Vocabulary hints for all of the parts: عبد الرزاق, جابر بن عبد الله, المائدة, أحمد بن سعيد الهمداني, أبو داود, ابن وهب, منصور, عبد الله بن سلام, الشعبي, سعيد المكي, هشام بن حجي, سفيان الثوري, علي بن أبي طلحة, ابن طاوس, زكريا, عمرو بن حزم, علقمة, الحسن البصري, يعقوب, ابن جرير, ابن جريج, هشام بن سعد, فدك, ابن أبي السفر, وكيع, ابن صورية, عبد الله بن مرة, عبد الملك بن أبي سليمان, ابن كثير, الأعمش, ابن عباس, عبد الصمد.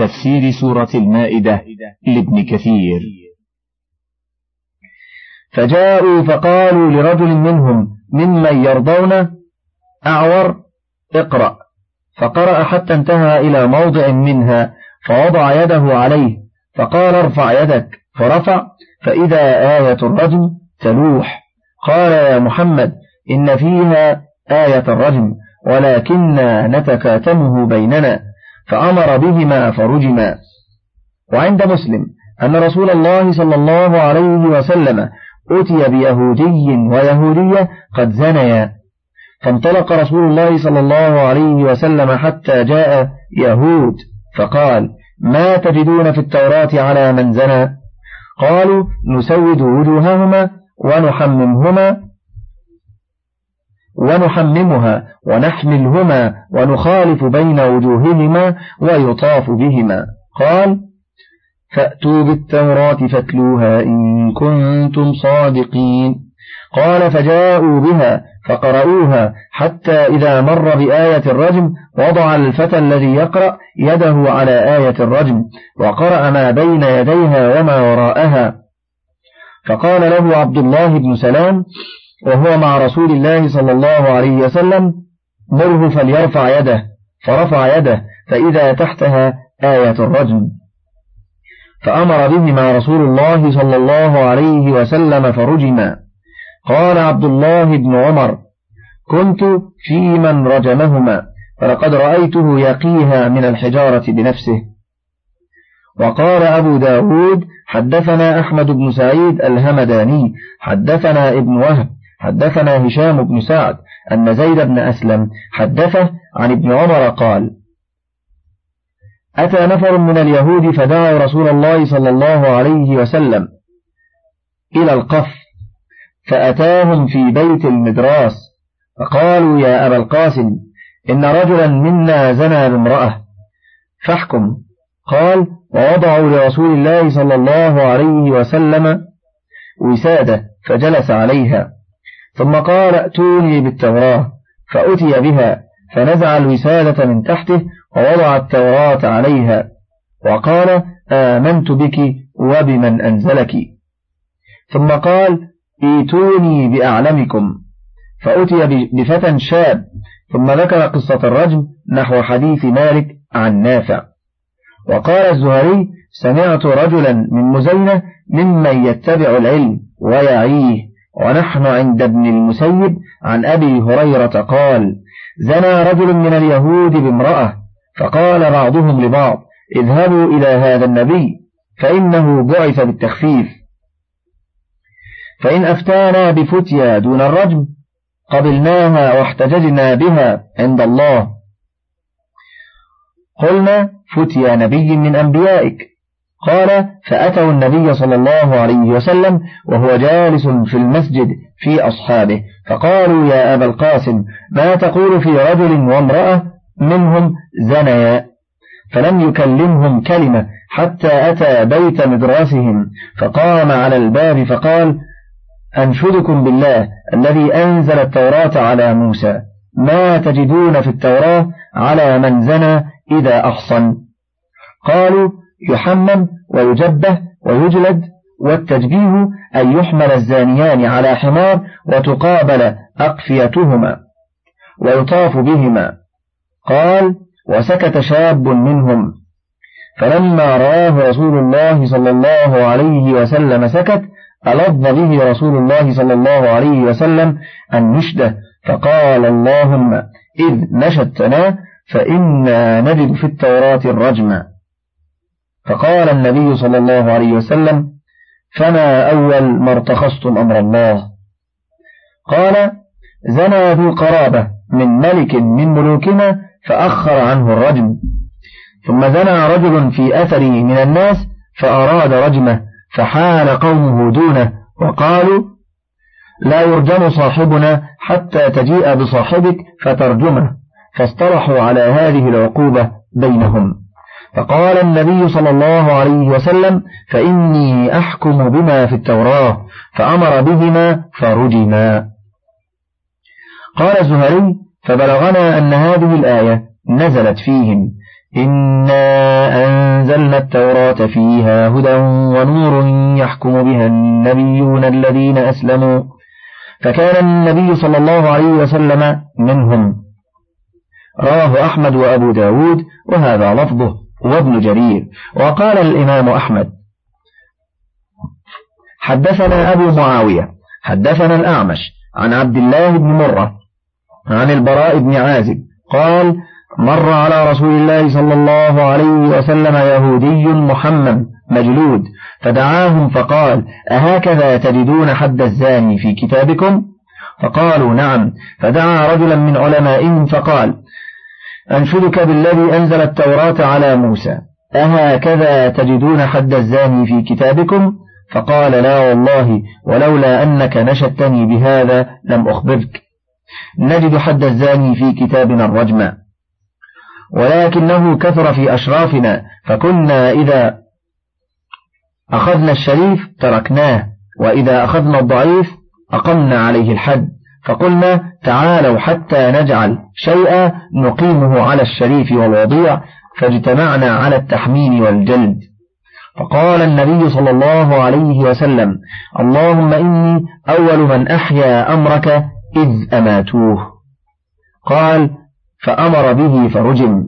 تفسير سورة المائدة لابن كثير. فجاءوا فقالوا لرجل منهم ممن يرضون: أعور اقرأ. فقرأ حتى انتهى إلى موضع منها فوضع يده عليه فقال: ارفع يدك. فرفع فإذا آية الرجم تلوح. قال: يا محمد، إن فيها آية الرجم ولكننا نتكاتمه بيننا. فأمر بهما فرجما. وعند مسلم أن رسول الله صلى الله عليه وسلم أتي بيهودي ويهودية قد زنيا، فانطلق رسول الله صلى الله عليه وسلم حتى جاء يهود فقال: ما تجدون في التوراة على من زنى؟ قالوا: نسود وجوههما ونحممها ونحملهما ونخالف بين وجوههما ويطاف بهما. قال: فأتوا بالتوراة فاتلوها إن كنتم صادقين. قال: فجاءوا بها فقرأوها حتى إذا مر بآية الرجم وضع الفتى الذي يقرأ يده على آية الرجم وقرأ ما بين يديها وما وراءها. فقال له عبد الله بن سلام وهو مع رسول الله صلى الله عليه وسلم: مره فليرفع يده. فرفع يده فإذا تحتها آية الرجم. فأمر بهما رسول الله صلى الله عليه وسلم فرجما. قال عبد الله بن عمر: كنت في من رجمهما فلقد رأيته يقيها من الحجارة بنفسه. وقال أبو داود: حدثنا أحمد بن سعيد الهمداني، حدثنا ابن وهب، حدثنا هشام بن سعد أن زيد بن أسلم حدثه عن ابن عمر قال: أتى نفر من اليهود فدعوا رسول الله صلى الله عليه وسلم إلى القف، فأتاهم في بيت المدراس فقالوا: يا أبا القاسم، إن رجلا منا زنى بامرأة فاحكم. قال: ووضعوا لرسول الله صلى الله عليه وسلم وسادة فجلس عليها. ثم قال: ائتوني بالتوراة. فأتي بها فنزع الوسادة من تحته ووضع التوراة عليها وقال: آمنت بك وبمن أنزلك. ثم قال: ائتوني بأعلمكم. فأتي بفتى شاب. ثم ذكر قصة الرجم نحو حديث مالك عن نافع. وقال الزهري: سمعت رجلا من مزينة ممن يتبع العلم ويعيه، ونحن عند ابن المسيب عن أبي هريرة قال: زنى رجل من اليهود بامرأة، فقال بعضهم لبعض: اذهبوا إلى هذا النبي فإنه بعث بالتخفيف، فإن أفتانا بفتيا دون الرجم قبلناها واحتججنا بها عند الله. قلنا: فتيا نبي من أنبيائك. قال: فأتوا النبي صلى الله عليه وسلم وهو جالس في المسجد في أصحابه فقالوا: يا أبا القاسم، ما تقول في رجل وامرأة منهم زنيا؟ فلم يكلمهم كلمة حتى أتى بيت مدراسهم فقام على الباب فقال: أنشدكم بالله الذي أنزل التوراة على موسى، ما تجدون في التوراة على من زنى إذا أحصن؟ قالوا: يحمم ويجبه ويجلد، والتجبيه أن يحمل الزانيان على حمار وتقابل أقفيتهما ويطاف بهما. قال: وسكت شاب منهم. فلما رآه رسول الله صلى الله عليه وسلم سكت، ألظ به رسول الله صلى الله عليه وسلم النشدة فقال: اللهم إذ نشدتنا فإنا نجد في التوراة الرجم. فقال النبي صلى الله عليه وسلم: فما أول ما ارتخصتم أمر الله؟ قال: زنى ذو قرابة من ملك من ملوكنا فأخر عنه الرجم، ثم زنى رجل في أثره من الناس فأراد رجمه، فحال قومه دونه وقالوا: لا يرجم صاحبنا حتى تجيء بصاحبك فترجمه. فاصطلحوا على هذه العقوبة بينهم. فقال النبي صلى الله عليه وسلم: فإني أحكم بما في التوراة. فأمر بهما فرجما. قال الزهري: فبلغنا أن هذه الآية نزلت فيهم: إنا أن إن التوراة فيها هدى ونور يحكم بها النبيون الذين أسلموا، فكان النبي صلى الله عليه وسلم منهم. رواه أحمد وأبو داود، وهذا لفظه، وابن جرير. وقال الإمام أحمد: حدثنا أبو معاوية، حدثنا الأعمش عن عبد الله بن مرة عن البراء بن عازب قال: مر على رسول الله صلى الله عليه وسلم يهودي محمم مجلود، فدعاهم فقال: أهكذا تجدون حد الزاني في كتابكم؟ فقالوا: نعم. فدعا رجلا من علمائهم فقال: أنشدك بالذي أنزل التوراة على موسى، أهكذا تجدون حد الزاني في كتابكم؟ فقال: لا والله، ولولا أنك نشدتني بهذا لم أخبرك. نجد حد الزاني في كتابنا الرجم، ولكنه كثر في أشرافنا، فكنا إذا أخذنا الشريف تركناه، وإذا أخذنا الضعيف أقمنا عليه الحد، فقلنا: تعالوا حتى نجعل شيئا نقيمه على الشريف والوضيع، فاجتمعنا على التحميل والجلد. فقال النبي صلى الله عليه وسلم: اللهم إني أول من أحيا أمرك إذ أماتوه. قال: فأمر به فرجم.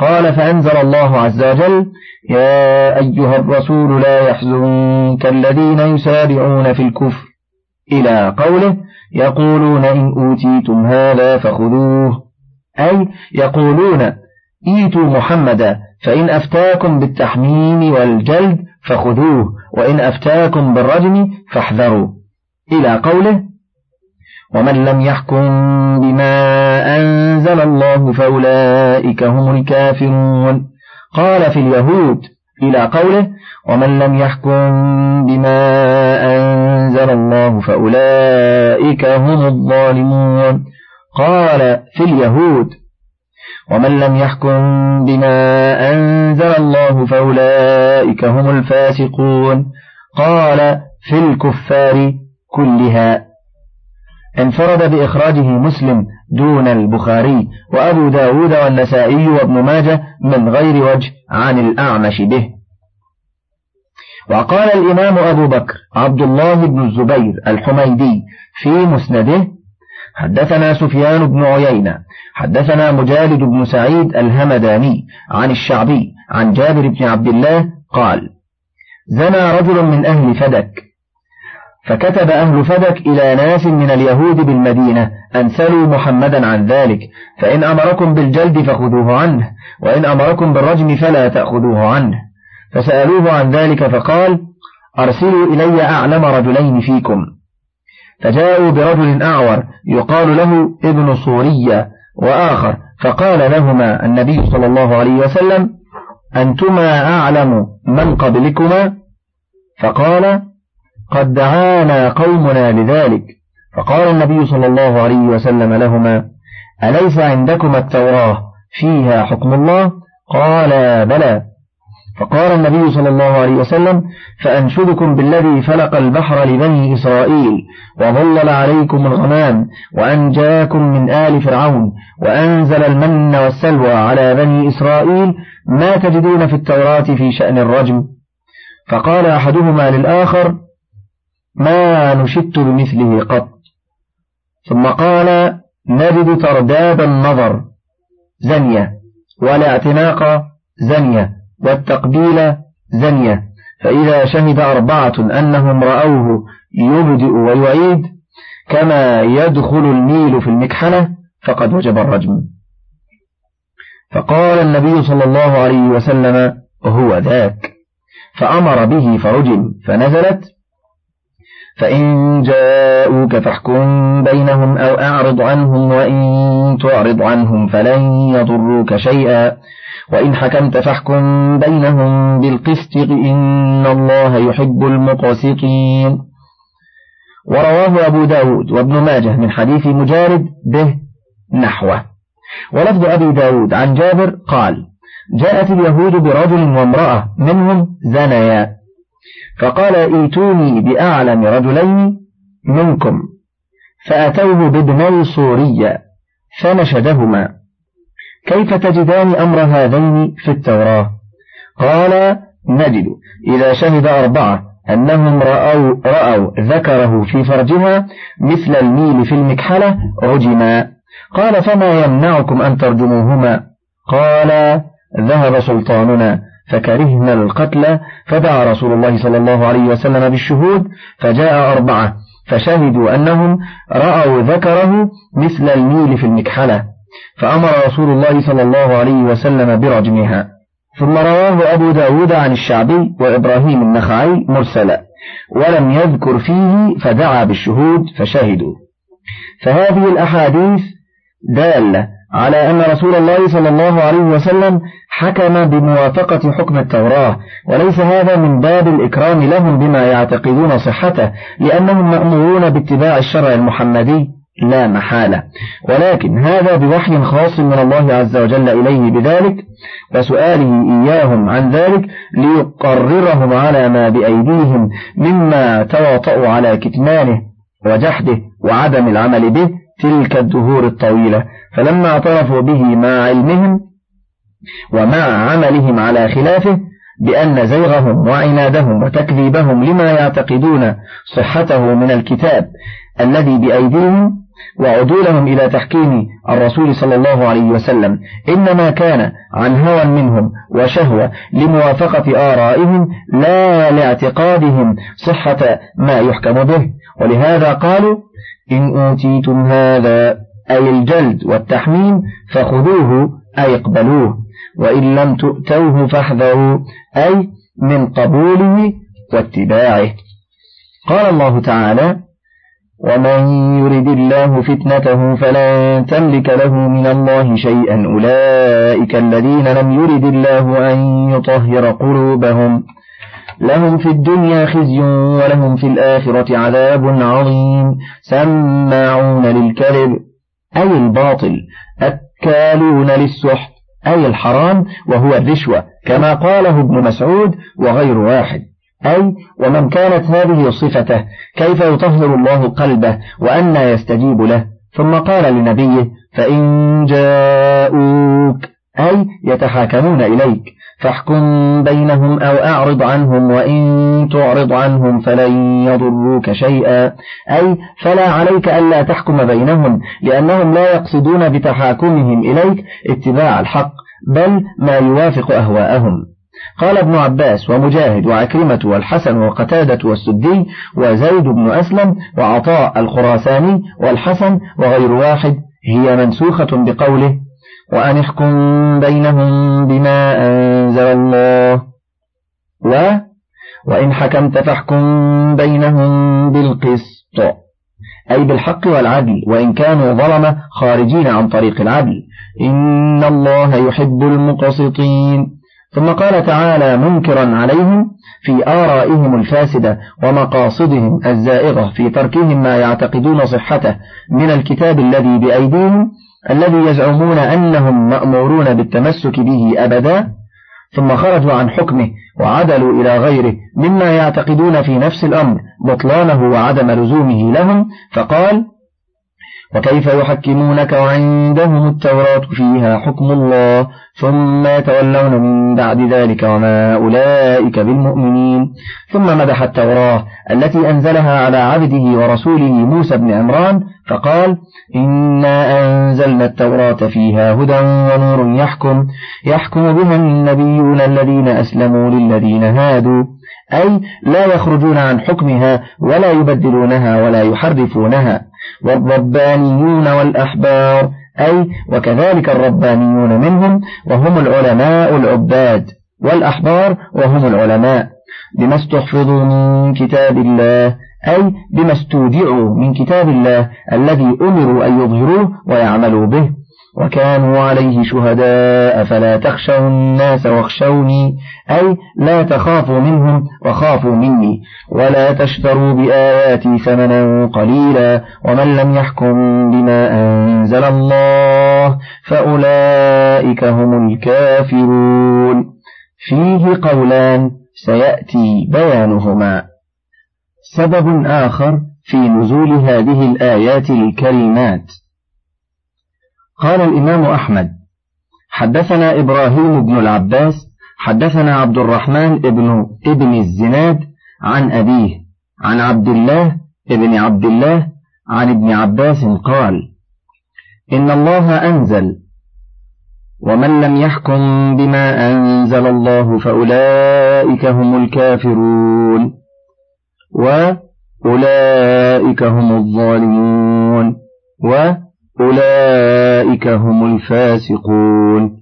قال: فأنزل الله عز وجل: يا أيها الرسول لا يحزنك الذين يسارعون في الكفر، إلى قوله: يقولون إن أوتيتم هذا فخذوه، أي يقولون إيتوا محمدا، فإن أفتاكم بالتحميم والجلد فخذوه، وإن أفتاكم بالرجم فاحذروا، إلى قوله: ومن لم يحكم بما أنزل الله فأولئك هم الكافرون. قال في اليهود، إلى قوله: ومن لم يحكم بما أنزل الله فأولئك هم الظالمون. قال في اليهود: ومن لم يحكم بما أنزل الله فأولئك هم الفاسقون. قال في الكفار كلها. انفرد بإخراجه مسلم دون البخاري وأبو داود والنسائي وابن ماجه من غير وجه عن الأعمش به. وقال الإمام أبو بكر عبد الله بن الزبير الحميدي في مسنده: حدثنا سفيان بن عيينة، حدثنا مجالد بن سعيد الهمداني عن الشعبي عن جابر بن عبد الله قال: زنى رجل من أهل فدك، فكتب أهل فدك إلى ناس من اليهود بالمدينة أن سلوا محمدا عن ذلك، فإن أمركم بالجلد فخذوه عنه، وإن أمركم بالرجم فلا تأخذوه عنه. فسألوه عن ذلك فقال: أرسلوا إلي أعلم رجلين فيكم. فجاءوا برجل أعور يقال له ابن صورية وآخر، فقال لهما النبي صلى الله عليه وسلم: أنتما أعلم من قبلكما؟ فقال: قد دعانا قومنا لذلك. فقال النبي صلى الله عليه وسلم لهما: أليس عندكم التوراة فيها حكم الله؟ قالا: بلى. فقال النبي صلى الله عليه وسلم: فأنشدكم بالذي فلق البحر لبني إسرائيل، وظلل عليكم الغمام، وأنجاكم من آل فرعون، وأنزل المن والسلوى على بني إسرائيل، ما تجدون في التوراة في شأن الرجم. فقال أحدهما للآخر: ما نشدت بمثله قط. ثم قال: نجد ترداد النظر زنية، والاعتناق زنية، والتقبيل زنية، فإذا شهد أربعة أنهم رأوه يبدئ ويعيد كما يدخل الميل في المكحلة فقد وجب الرجم. فقال النبي صلى الله عليه وسلم: هو ذاك. فأمر به فرجم. فنزلت: فإن جاءوك فاحكم بينهم أو أعرض عنهم، وإن تعرض عنهم فلن يضروك شيئا، وإن حكمت فاحكم بينهم بالقسط، إن الله يحب المقسطين. ورواه أبو داود وابن ماجه من حديث مجالد به نحوه. ولفظ أبي داود عن جابر قال: جاءت اليهود برجل وامرأة منهم زنيا، فقال: ائتوني بأعلم رجلين منكم، فأتوه بابني صورية فنشدهما: كيف تجدان أمر هذين في التوراة؟ قال نجد إذا شهد أربعة أنهم رأوا ذكره في فرجها مثل الميل في المكحلة رجما. قال فما يمنعكم أن ترجموهما؟ قال ذهب سلطاننا فكرهنا القتل، فدعا رسول الله صلى الله عليه وسلم بالشهود فجاء أربعة فشهدوا أنهم رأوا ذكره مثل الميل في المكحلة، فأمر رسول الله صلى الله عليه وسلم برجمها. ثم رواه أبو داود عن الشعبي وإبراهيم النخعي مرسلا ولم يذكر فيه فدعا بالشهود فشهدوا. فهذه الأحاديث دالة على أن رسول الله صلى الله عليه وسلم حكم بموافقة حكم التوراة، وليس هذا من باب الإكرام لهم بما يعتقدون صحته لأنهم مأمورون باتباع الشرع المحمدي لا محالة، ولكن هذا بوحي خاص من الله عز وجل إليه بذلك وسؤاله إياهم عن ذلك ليقررهم على ما بأيديهم مما تواطؤوا على كتمانه وجحده وعدم العمل به تلك الدهور الطويلة. فلما اعترفوا به مع علمهم ومع عملهم على خلافه بأن زيغهم وعنادهم وتكذيبهم لما يعتقدون صحته من الكتاب الذي بأيديهم وعدولهم إلى تحكيم الرسول صلى الله عليه وسلم إنما كان عن هوى منهم وشهوة لموافقة آرائهم لا لاعتقادهم صحة ما يحكم به، ولهذا قالوا إن أوتيتم هذا أي الجلد والتحميم فخذوه أي اقبلوه، وإن لم تؤتوه فاحذروا أي من قبوله واتباعه. قال الله تعالى ومن يرد الله فتنته فلن تملك له من الله شيئا أولئك الذين لم يرد الله أن يطهر قلوبهم لهم في الدنيا خزي ولهم في الآخرة عذاب عظيم. سماعون للكذب أي الباطل، أكالون للسحت أي الحرام وهو الرشوة كما قاله ابن مسعود وغير واحد، أي ومن كانت هذه صفته كيف يطهر الله قلبه وأن يستجيب له. ثم قال لنبيه فإن جاءوك أي يتحاكمون إليك فاحكم بينهم أو أعرض عنهم وإن تعرض عنهم فلن يضروك شيئا أي فلا عليك ألا تحكم بينهم لأنهم لا يقصدون بتحاكمهم إليك اتباع الحق بل ما يوافق أهواءهم. قال ابن عباس ومجاهد وعكرمة والحسن وقتادة والسدي وزيد بن أسلم وعطاء الخراساني والحسن وغير واحد هي منسوخة بقوله وأن احكم بينهم بما أنزل الله وإن حكمت فاحكم بينهم بالقسط أي بالحق والعدل وإن كانوا ظلمة خارجين عن طريق العدل إن الله يحب المقسطين. ثم قال تعالى منكرا عليهم في آرائهم الفاسدة ومقاصدهم الزائغة في تركهم ما يعتقدون صحته من الكتاب الذي بأيديهم الذي يزعمون أنهم مأمورون بالتمسك به أبدا، ثم خرجوا عن حكمه وعدلوا إلى غيره مما يعتقدون في نفس الأمر بطلانه وعدم لزومه لهم، فقال وكيف يحكمونك وعندهم التوراة فيها حكم الله ثم يتولون من بعد ذلك وما أولئك بالمؤمنين. ثم مدح التوراة التي أنزلها على عبده ورسوله موسى بن عمران فقال إنا أنزلنا التوراة فيها هدى ونور يحكم بها النبيون الذين أسلموا للذين هادوا أي لا يخرجون عن حكمها ولا يبدلونها ولا يحرفونها. والربانيون والأحبار أي وكذلك الربانيون منهم وهم العلماء العباد، والأحبار وهم العلماء بما استحفظوا من كتاب الله أي بما استودعوا من كتاب الله الذي أمروا أن يظهروه ويعملوا به، وكانوا عليه شهداء فلا تخشوا الناس واخشوني أي لا تخافوا منهم وخافوا مني ولا تشتروا بآياتي ثمنا قليلا ومن لم يحكم بما أنزل الله فأولئك هم الكافرون. فيه قولان سيأتي بيانهما. سبب آخر في نزول هذه الآيات الكريمات. قال الإمام أحمد حدثنا إبراهيم بن العباس حدثنا عبد الرحمن بن ابن الزناد عن أبيه عن عبد الله بن عبد الله عن ابن عباس قال: إن الله أنزل، ومن لم يحكم بما أنزل الله فأولئك هم الكافرون وأولئك هم الظالمون وأولئك هم الفاسقون.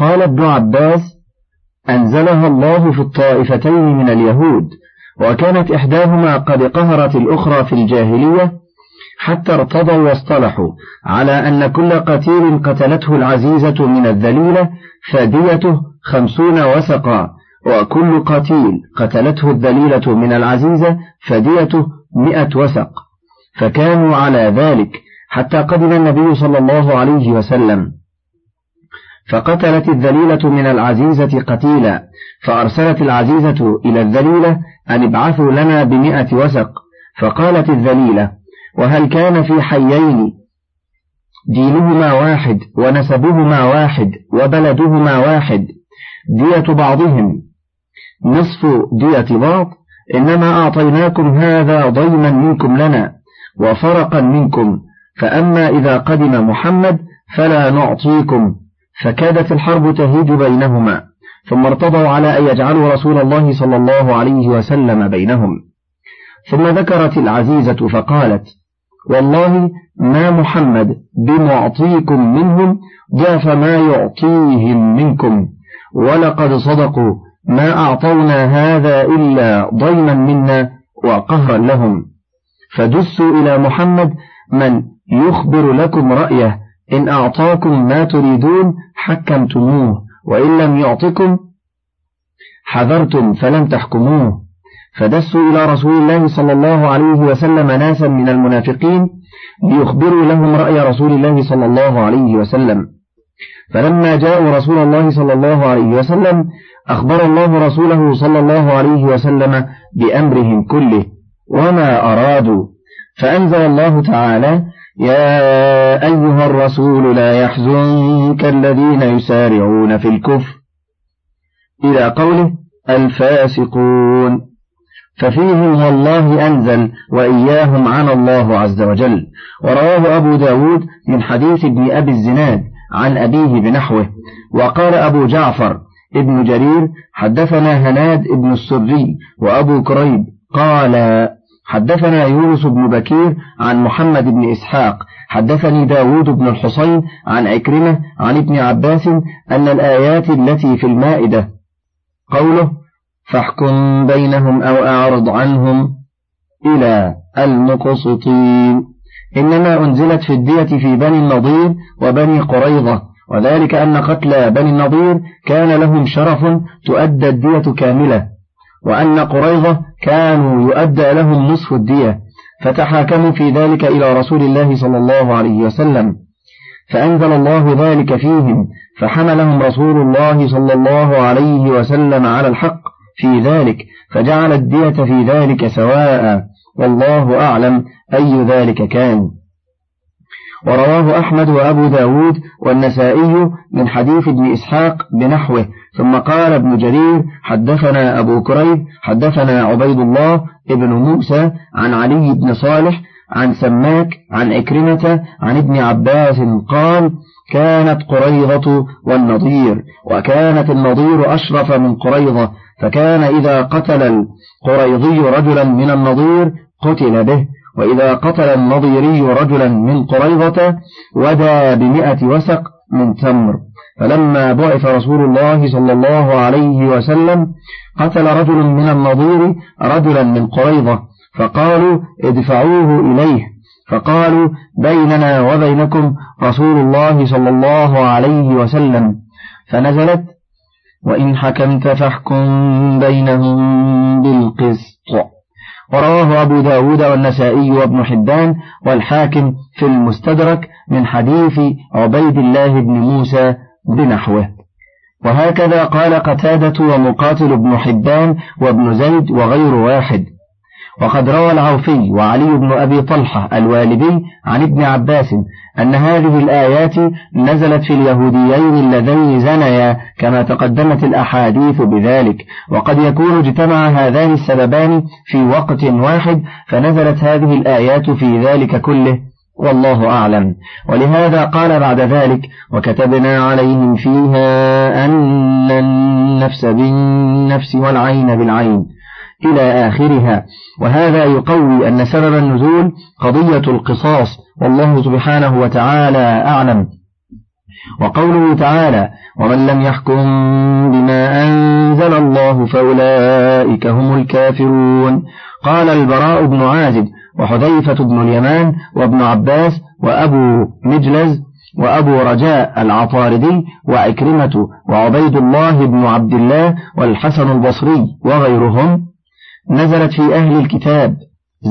قال ابن عباس: أنزلها الله في الطائفتين من اليهود، وكانت إحداهما قد قهرت الأخرى في الجاهلية حتى ارتضوا واصطلحوا على أن كل قتيل قتلته العزيزة من الذليلة فديته 50 وسقا، وكل قتيل قتلته الذليلة من العزيزة فديته 100 وسق، فكانوا على ذلك حتى قدم النبي صلى الله عليه وسلم، فقتلت الذليلة من العزيزة قتيلا، فأرسلت العزيزة إلى الذليلة أن ابعثوا لنا 100 وسق، فقالت الذليلة: وهل كان في حيين دينهما واحد ونسبهما واحد وبلدهما واحد دية بعضهم نصف دية بعض؟ إنما أعطيناكم هذا ضيما منكم لنا وفرقا منكم، فأما إذا قدم محمد فلا نعطيكم. فكادت الحرب تهيج بينهما، ثم ارتضوا على أن يجعلوا رسول الله صلى الله عليه وسلم بينهم. ثم ذكرت العزيزة فقالت: والله ما محمد بمعطيكم منهم ضعف ما يعطيهم منكم، ولقد صدقوا، ما أعطونا هذا إلا ضيما منا وقهرا لهم، فدسوا إلى محمد من يخبر لكم رأيه، إن أعطاكم ما تريدون حكمتموه، وإن لم يعطكم حذرتم فلم تحكموه. فدسوا إلى رسول الله صلى الله عليه وسلم ناسا من المنافقين ليخبروا لهم رأي رسول الله صلى الله عليه وسلم، فلما جاءوا رسول الله صلى الله عليه وسلم أخبر الله رسوله صلى الله عليه وسلم بأمرهم كله وما أرادوا، فأنزل الله تعالى: يا أيها الرسول لا يحزنك الذين يسارعون في الكفر، إلى قوله الفاسقون، ففيهم والله أنزل وإياهم عن الله عز وجل. ورواه أبو داود من حديث ابن أبي الزناد عن أبيه بنحوه. وقال أبو جعفر ابن جرير: حدثنا هناد ابن السري وأبو كريب قال: حدثنا يونس بن بكير عن محمد بن إسحاق، حدثني داود بن الحصين عن عكرمة عن ابن عباس أن الآيات التي في المائدة قوله فاحكم بينهم أو أعرض عنهم إلى المقسطين إنما أنزلت في الدية في بني النضير وبني قريظة، وذلك أن قتل بني النضير كان لهم شرف تؤدى الدية كاملة، وأن قريظة كانوا يؤدى لهم نصف الدية، فتحاكموا في ذلك إلى رسول الله صلى الله عليه وسلم، فأنزل الله ذلك فيهم، فحملهم رسول الله صلى الله عليه وسلم على الحق في ذلك، فجعل الدية في ذلك سواء، والله أعلم أي ذلك كان. ورواه أحمد وأبو داود والنسائي من حديث ابن إسحاق بنحوه. ثم قال ابن جرير: حدثنا أبو كريب، حدثنا عبيد الله ابن موسى عن علي بن صالح عن سماك عن عكرمة عن ابن عباس قال: كانت قريظة والنضير، وكانت النضير أشرف من قريظة، فكان إذا قتل القريظي رجلا من النضير قتل به، وإذا قتل النضيري رجلا من قريظة ودى 100 وسق من تمر. فلما بعث رسول الله صلى الله عليه وسلم قتل رجل من النضير رجلا من قريظة، فقالوا: ادفعوه إليه، فقالوا: بيننا وبينكم رسول الله صلى الله عليه وسلم، فنزلت: وإن حكمت فاحكم بينهم بالقسط. ورواه أبو داود والنسائي وابن حبان والحاكم في المستدرك من حديث عبيد الله بن موسى بنحوه. وهكذا قال قتادة ومقاتل بن حبان وابن زيد وغير واحد. وقد روى العوفي وعلي بن أبي طلحة الوالبي عن ابن عباس أن هذه الآيات نزلت في اليهوديين اللذين زنيا كما تقدمت الأحاديث بذلك، وقد يكون اجتمع هذان السببان في وقت واحد فنزلت هذه الآيات في ذلك كله، والله أعلم. ولهذا قال بعد ذلك: وكتبنا عليهم فيها أن النفس بالنفس والعين بالعين إلى آخرها. وهذا يقوي أن سبب النزول قضية القصاص، والله سبحانه وتعالى أعلم. وقوله تعالى: ومن لم يحكم بما أنزل الله فأولئك هم الكافرون، قال البراء بن عازب وحذيفة بن اليمان وابن عباس وأبو مجلز وأبو رجاء العطاردي وعكرمة وعبيد الله بن عبد الله والحسن البصري وغيرهم: نزلت في أهل الكتاب.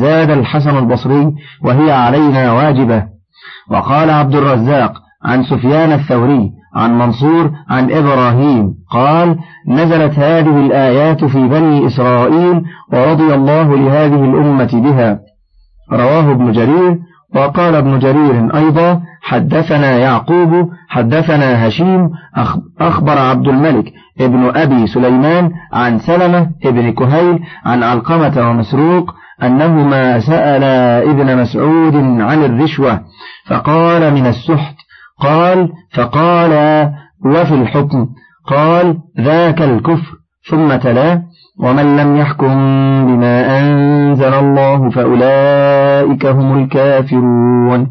زاد الحسن البصري: وهي علينا واجبة. وقال عبد الرزاق عن سفيان الثوري عن منصور عن إبراهيم قال: نزلت هذه الآيات في بني إسرائيل ورضي الله لهذه الأمة بها. رواه ابن جرير. وقال ابن جرير أيضا: حدثنا يعقوب، حدثنا هشيم، أخبر عبد الملك ابن أبي سليمان عن سلمة ابن كهيل عن علقمة ومسروق أنهما سألا ابن مسعود عن الرشوة فقال: من السحت. قال: فقال: وفي الحكم؟ قال: ذاك الكفر. ثم تلا: ومن لم يحكم بما أنزل الله فأولئك هم الكافرون.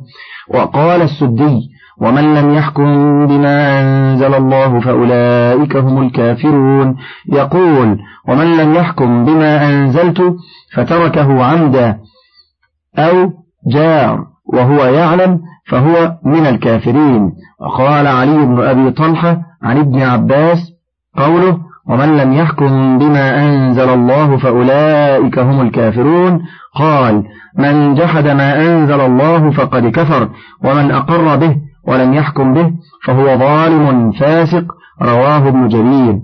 وقال السدي: ومن لم يحكم بما أنزل الله فأولئك هم الكافرون، يقول: ومن لم يحكم بما أنزلت فتركه عمدا أو جار وهو يعلم فهو من الكافرين. وقال علي بن أبي طلحة عن ابن عباس قوله: ومن لم يحكم بما أنزل الله فأولئك هم الكافرون، قال: من جحد ما أنزل الله فقد كفر، ومن أقر به ولم يحكم به فهو ظالم فاسق. رواه ابن جرير.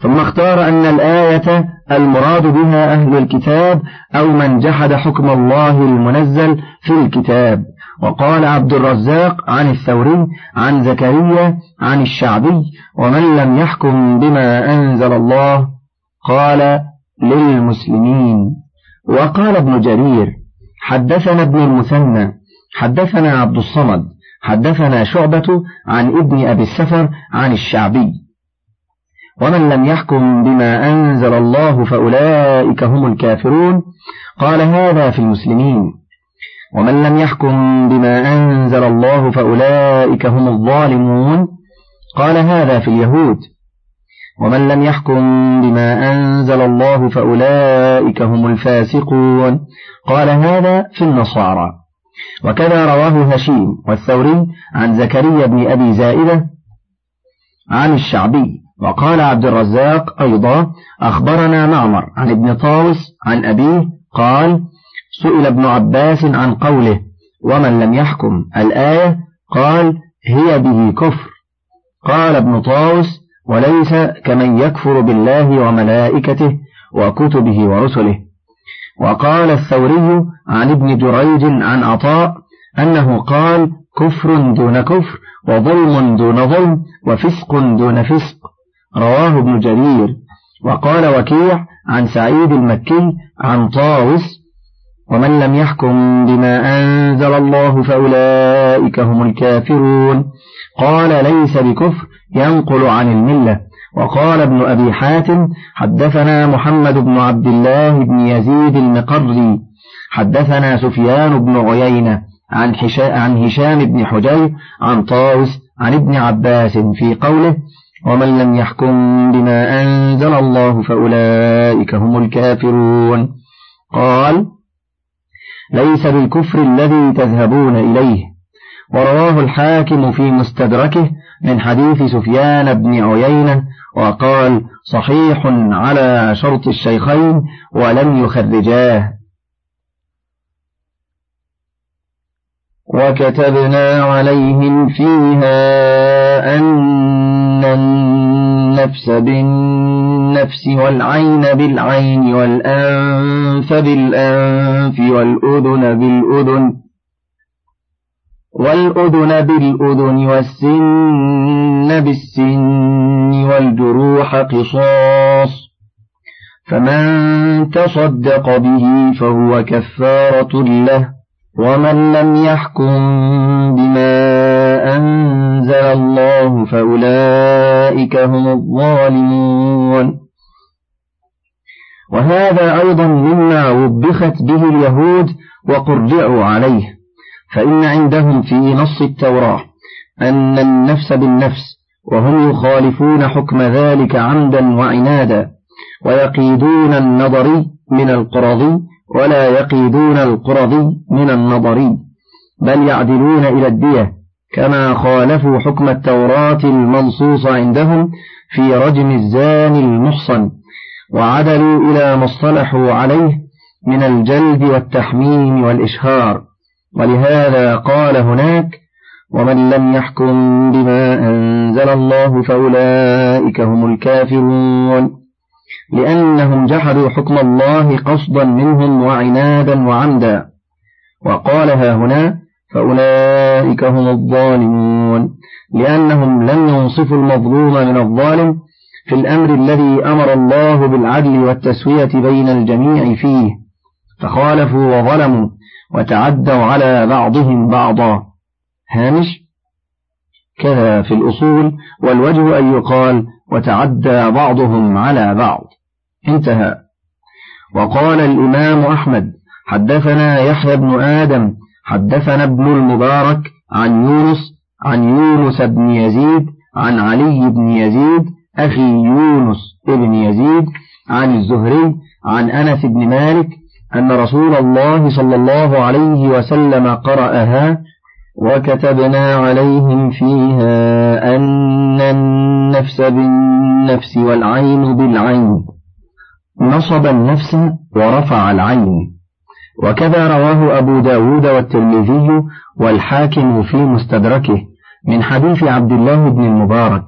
ثم اختار أن الآية المراد بها أهل الكتاب أو من جحد حكم الله المنزل في الكتاب. وقال عبد الرزاق عن الثوري عن زكريا عن الشعبي: ومن لم يحكم بما أنزل الله، قال: للمسلمين. وقال ابن جرير: حدثنا ابن المثنى، حدثنا عبد الصمد، حدثنا شعبة عن ابن أبي السفر عن الشعبي: ومن لم يحكم بما أنزل الله فأولئك هم الكافرون، قال: هذا في المسلمين. ومن لم يحكم بما أنزل الله فأولئك هم الظالمون، قال: هذا في اليهود. ومن لم يحكم بما أنزل الله فأولئك هم الفاسقون، قال: هذا في النصارى. وكذا رواه هشيم والثوري عن زكريا بن أبي زائدة عن الشعبي. وقال عبد الرزاق أيضا: أخبرنا معمر عن ابن طاوس عن أبيه قال: سئل ابن عباس عن قوله: ومن لم يحكم الآية، قال: هي به كفر. قال ابن طاوس: وليس كمن يكفر بالله وملائكته وكتبه ورسله. وقال الثوري عن ابن جريج عن عطاء أنه قال: كفر دون كفر، وظلم دون ظلم، وفسق دون فسق. رواه ابن جرير. وقال وكيع عن سعيد المكي عن طاوس: ومن لم يحكم بما أنزل الله فأولئك هم الكافرون، قال: ليس بكفر، ينقل عن الملة. وقال ابن أبي حاتم: حدثنا محمد بن عبد الله بن يزيد المقري، حدثنا سفيان بن عيينة عن هشام بن حجي عن طاوس عن ابن عباس في قوله: ومن لم يحكم بما أنزل الله فأولئك هم الكافرون، قال: ليس بالكفر الذي تذهبون إليه. ورواه الحاكم في مستدركه من حديث سفيان بن عيينة وقال: صحيح على شرط الشيخين ولم يخرجاه. وكتبنا عليهم فيها أن النفس بالنفس بالنفس، والعين بالعين، والأنف بالأنف، والأذن بالأذن، والسن بالسن، والجروح قصاص، فمن تصدق به فهو كفارة له، ومن لم يحكم بما أنزل الله فأولئك هم الظالمون. وهذا أيضا مما وبخت به اليهود وقرعوا عليه، فإن عندهم في نص التوراة أن النفس بالنفس، وهم يخالفون حكم ذلك عمدا وعنادا، ويقيدون النظري من القرضي ولا يقيدون القرضي من النظري، بل يعدلون إلى الدية، كما خالفوا حكم التوراة المنصوص عندهم في رجم الزاني المحصن، وعدلوا إلى ما اصطلحوا عليه من الجلد والتحميم والإشهار. ولهذا قال هناك: ومن لم يحكم بما أنزل الله فأولئك هم الكافرون، لأنهم جحدوا حكم الله قصدا منهم وعنادا وعمدا. وقال هاهنا: فأولئك هم الظالمون، لأنهم لم ينصفوا المظلوم من الظالم في الأمر الذي أمر الله بالعدل والتسوية بين الجميع فيه، فخالفوا وظلموا وتعدوا على بعضهم بعضا. هامش: كذا في الأصول، والوجه أن يقال: وتعدى بعضهم على بعض. انتهى. وقال الإمام أحمد: حدثنا يحيى بن آدم، حدثنا ابن المبارك عن يونس، بن يزيد، عن علي بن يزيد أخي يونس بن يزيد، عن الزهري، عن أنس بن مالك أن رسول الله صلى الله عليه وسلم قرأها: وكتبنا عليهم فيها أن النفس بالنفس والعين بالعين. نصب النفس ورفع العين. وكذا رواه أبو داود والترمذي والحاكم في مستدركه من حديث عبد الله بن المبارك.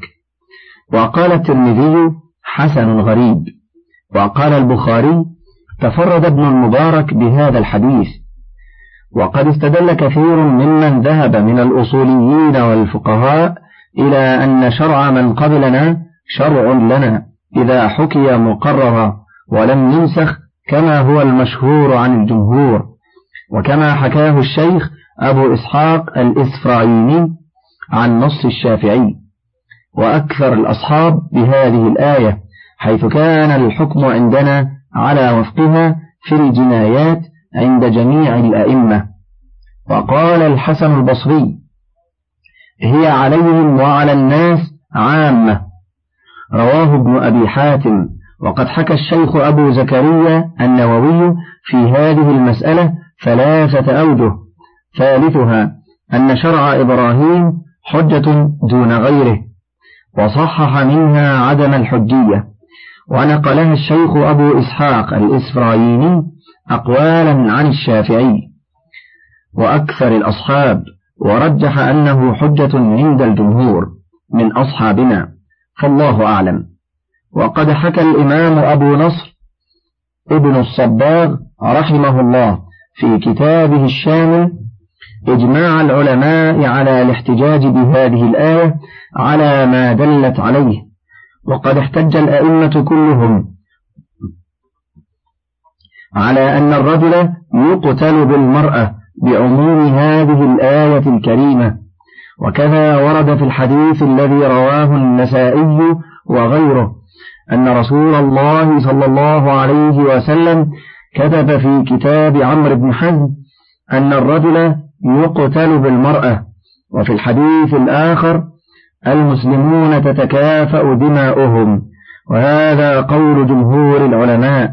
وقال الترمذي: حسن غريب. وقال البخاري: تفرد ابن المبارك بهذا الحديث. وقد استدل كثير ممن ذهب من الأصوليين والفقهاء إلى أن شرع من قبلنا شرع لنا إذا حكي مقررا ولم ينسخ، كما هو المشهور عن الجمهور، وكما حكاه الشيخ أبو إسحاق الإسفرايني عن نص الشافعي وأكثر الأصحاب بهذه الآية، حيث كان الحكم عندنا على وفقها في الجنايات عند جميع الأئمة. وقال الحسن البصري: هي عليهم وعلى الناس عامة. رواه ابن أبي حاتم. وقد حكى الشيخ أبو زكريا النووي في هذه المسألة 3 أوجه، ثالثها أن شرع إبراهيم حجة دون غيره، وصحح منها عدم الحجية. ونقلها الشيخ أبو إسحاق الإسفرايني أقوالا عن الشافعي وأكثر الأصحاب، ورجح أنه حجة عند الجمهور من أصحابنا، فالله أعلم. وقد حكى الإمام أبو نصر ابن الصباغ رحمه الله في كتابه الشامل إجماع العلماء على الاحتجاج بهذه الآية على ما دلت عليه، وقد احتج الأئمة كلهم على أن الرجل يقتل بالمرأة بعموم هذه الآية الكريمة. وكذا ورد في الحديث الذي رواه النسائي وغيره أن رسول الله صلى الله عليه وسلم كتب في كتاب عمرو بن حزم أن الرجل يقتل بالمرأة. وفي الحديث الآخر: المسلمون تتكافأ دماؤهم. وهذا قول جمهور العلماء.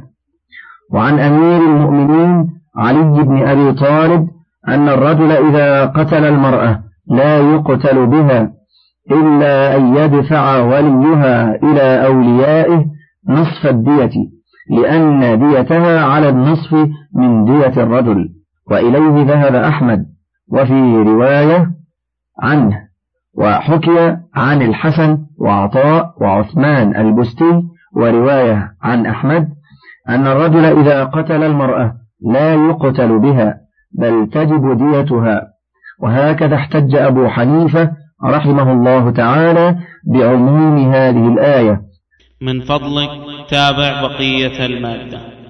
وعن أمير المؤمنين علي بن أبي طالب أن الرجل إذا قتل المرأة لا يقتل بها إلا أن يدفع وليها إلى أوليائه نصف الدية، لأن ديتها على النصف من دية الرجل، وإليه ذهب أحمد. وفي رواية عنه، وحكي عن الحسن وعطاء وعثمان البستي ورواية عن أحمد أن الرجل إذا قتل المرأة لا يقتل بها بل تجب ديتها، وهكذا احتج أبو حنيفة رحمه الله تعالى بعموم هذه الآية. من فضلك تابع بقية المادة.